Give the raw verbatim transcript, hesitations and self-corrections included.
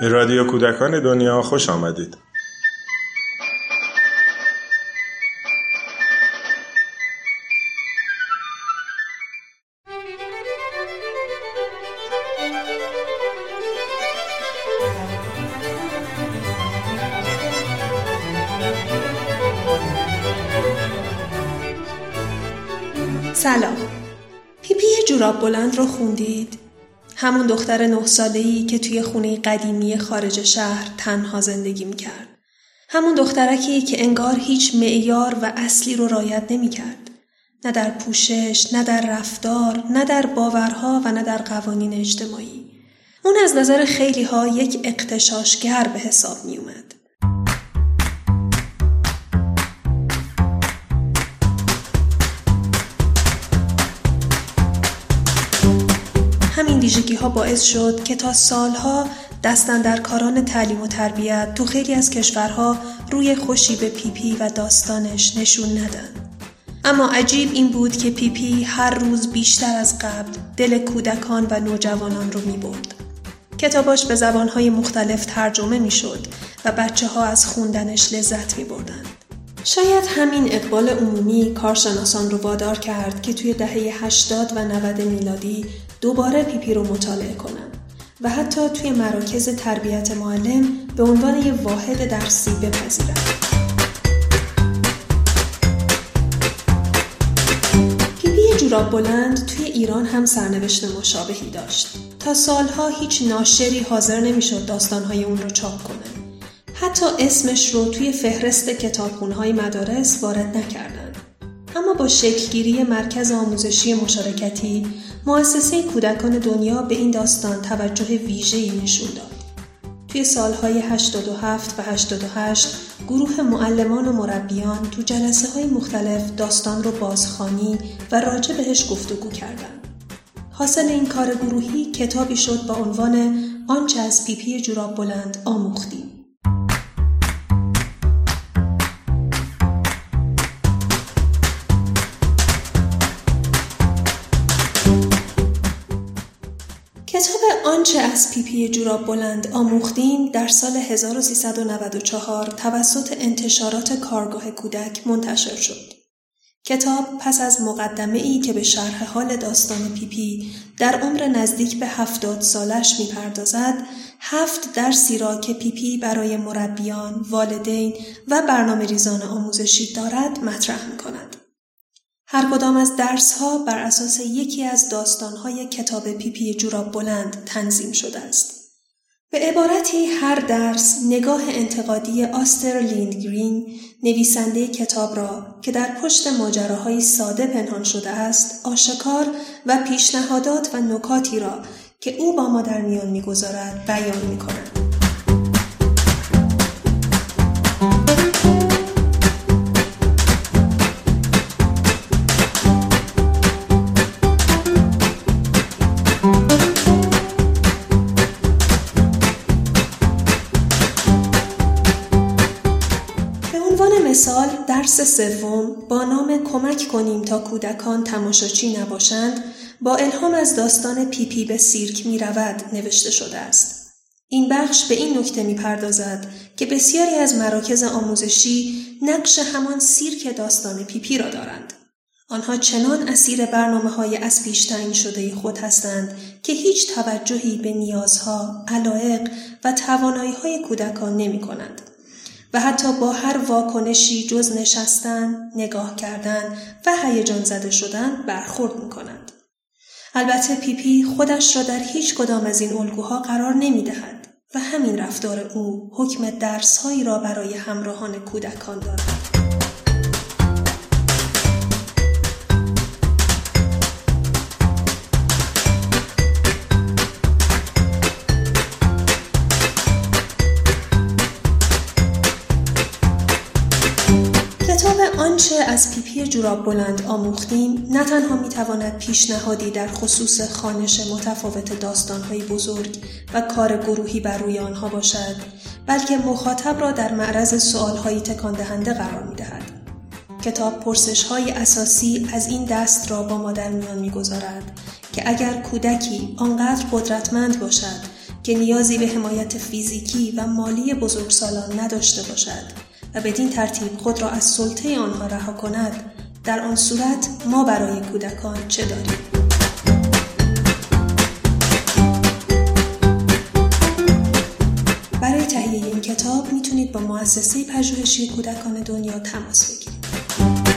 به رادیو کودکان دنیا خوش آمدید. سلام. پی پی جوراب بلند رو خوندید؟ همون دختر نه ساله‌ای که توی خونه قدیمی خارج شهر تنها زندگی می‌کرد. همون دخترکی که انگار هیچ معیار و اصلی رو رعایت نمی‌کرد. نه در پوشش، نه در رفتار، نه در باورها و نه در قوانین اجتماعی. اون از نظر خیلی‌ها یک اغتشاشگر به حساب می‌اومد. همین ویژگی‌ها باعث شد که تا سالها دستاندرکاران تعلیم و تربیت تو خیلی از کشورها روی خوشی به پی پی و داستانش نشون ندن. اما عجیب این بود که پی پی هر روز بیشتر از قبل دل کودکان و نوجوانان رو می برد. کتاباش به زبانهای مختلف ترجمه می شد و بچه ها از خوندنش لذت می بردن. شاید همین اقبال عمومی کارشناسان رو وادار کرد که توی دهه هشتاد و نود میلادی دوباره پی پی رو مطالعه کنن و حتی توی مراکز تربیت معلم به عنوان یه واحد درسی بپذیرن. پی پی جوراب بلند توی ایران هم سرنوشت مشابهی داشت. تا سالها هیچ ناشری حاضر نمیشد داستانهای اون رو چاپ کنه. حتی اسمش رو توی فهرست کتابخونه‌های مدارس وارد نکردن. اما با شکلگیری مرکز آموزشی مشارکتی، مؤسسه کودکان دنیا به این داستان توجه ویژه‌ای نشون داد. توی سالهای هشتاد و هفت و هشتاد و هشت گروه معلمان و مربیان تو جلسه‌های مختلف داستان رو بازخوانی و راجع بهش گفتگو کردند. حاصل این کار گروهی کتابی شد با عنوان آنچه از پی پی جوراب بلند آموختیم. آنچه از پی پی جوراب بلند آموختیم در سال هزار و سیصد و نود و چهار توسط انتشارات کارگاه کودک منتشر شد. کتاب پس از مقدمه‌ای که به شرح حال داستان پی پی در عمر نزدیک به هفتاد سالش می‌پردازد، هفت درسی را که پی پی برای مربیان، والدین و برنامه‌ریزان آموزشی دارد مطرح می‌کند. هر کدام از درس‌ها بر اساس یکی از داستان‌های کتاب پی پی جوراب بلند تنظیم شده است. به عبارتی هر درس نگاه انتقادی آستر لیندگرین، نویسنده کتاب را که در پشت ماجراهای ساده پنهان شده است، آشکار و پیشنهادات و نکاتی را که او با ما در میان می‌گذارد بیان می‌کند. مثال درس سوم با نام کمک کنیم تا کودکان تماشاچی نباشند با الهام از داستان پی پی به سیرک می رود نوشته شده است. این بخش به این نکته می پردازد که بسیاری از مراکز آموزشی نقش همان سیرک داستان پی پی را دارند. آنها چنان اسیر برنامه های از پیش تعیین شده خود هستند که هیچ توجهی به نیازها، علایق و توانایی های کودکان نمی کنند. و حتی با هر واکنشی جز نشستن، نگاه کردن و هیجان زده شدن برخورد می‌کنند. البته پی پی خودش را در هیچ کدام از این الگوها قرار نمی‌دهد و همین رفتار او حکم درس‌هایی را برای همراهان کودکان دارد. آنچه از پی پی جوراب بلند آموختیم نه تنها میتواند پیشنهادی در خصوص خوانش متفاوت داستانهای بزرگ و کار گروهی بر روی آنها باشد، بلکه مخاطب را در معرض سؤالهایی تکان دهنده قرار میدهد. کتاب پرسش‌های اساسی از این دست را با ما در میان میگذارد که اگر کودکی آنقدر قدرتمند باشد که نیازی به حمایت فیزیکی و مالی بزرگسالان نداشته باشد و بدین ترتیب خود را از سلطه آنها رها کند، در آن صورت ما برای کودکان چه داریم؟ برای تهیه این کتاب میتونید با مؤسسه پژوهشی کودکان دنیا تماس بگیرید.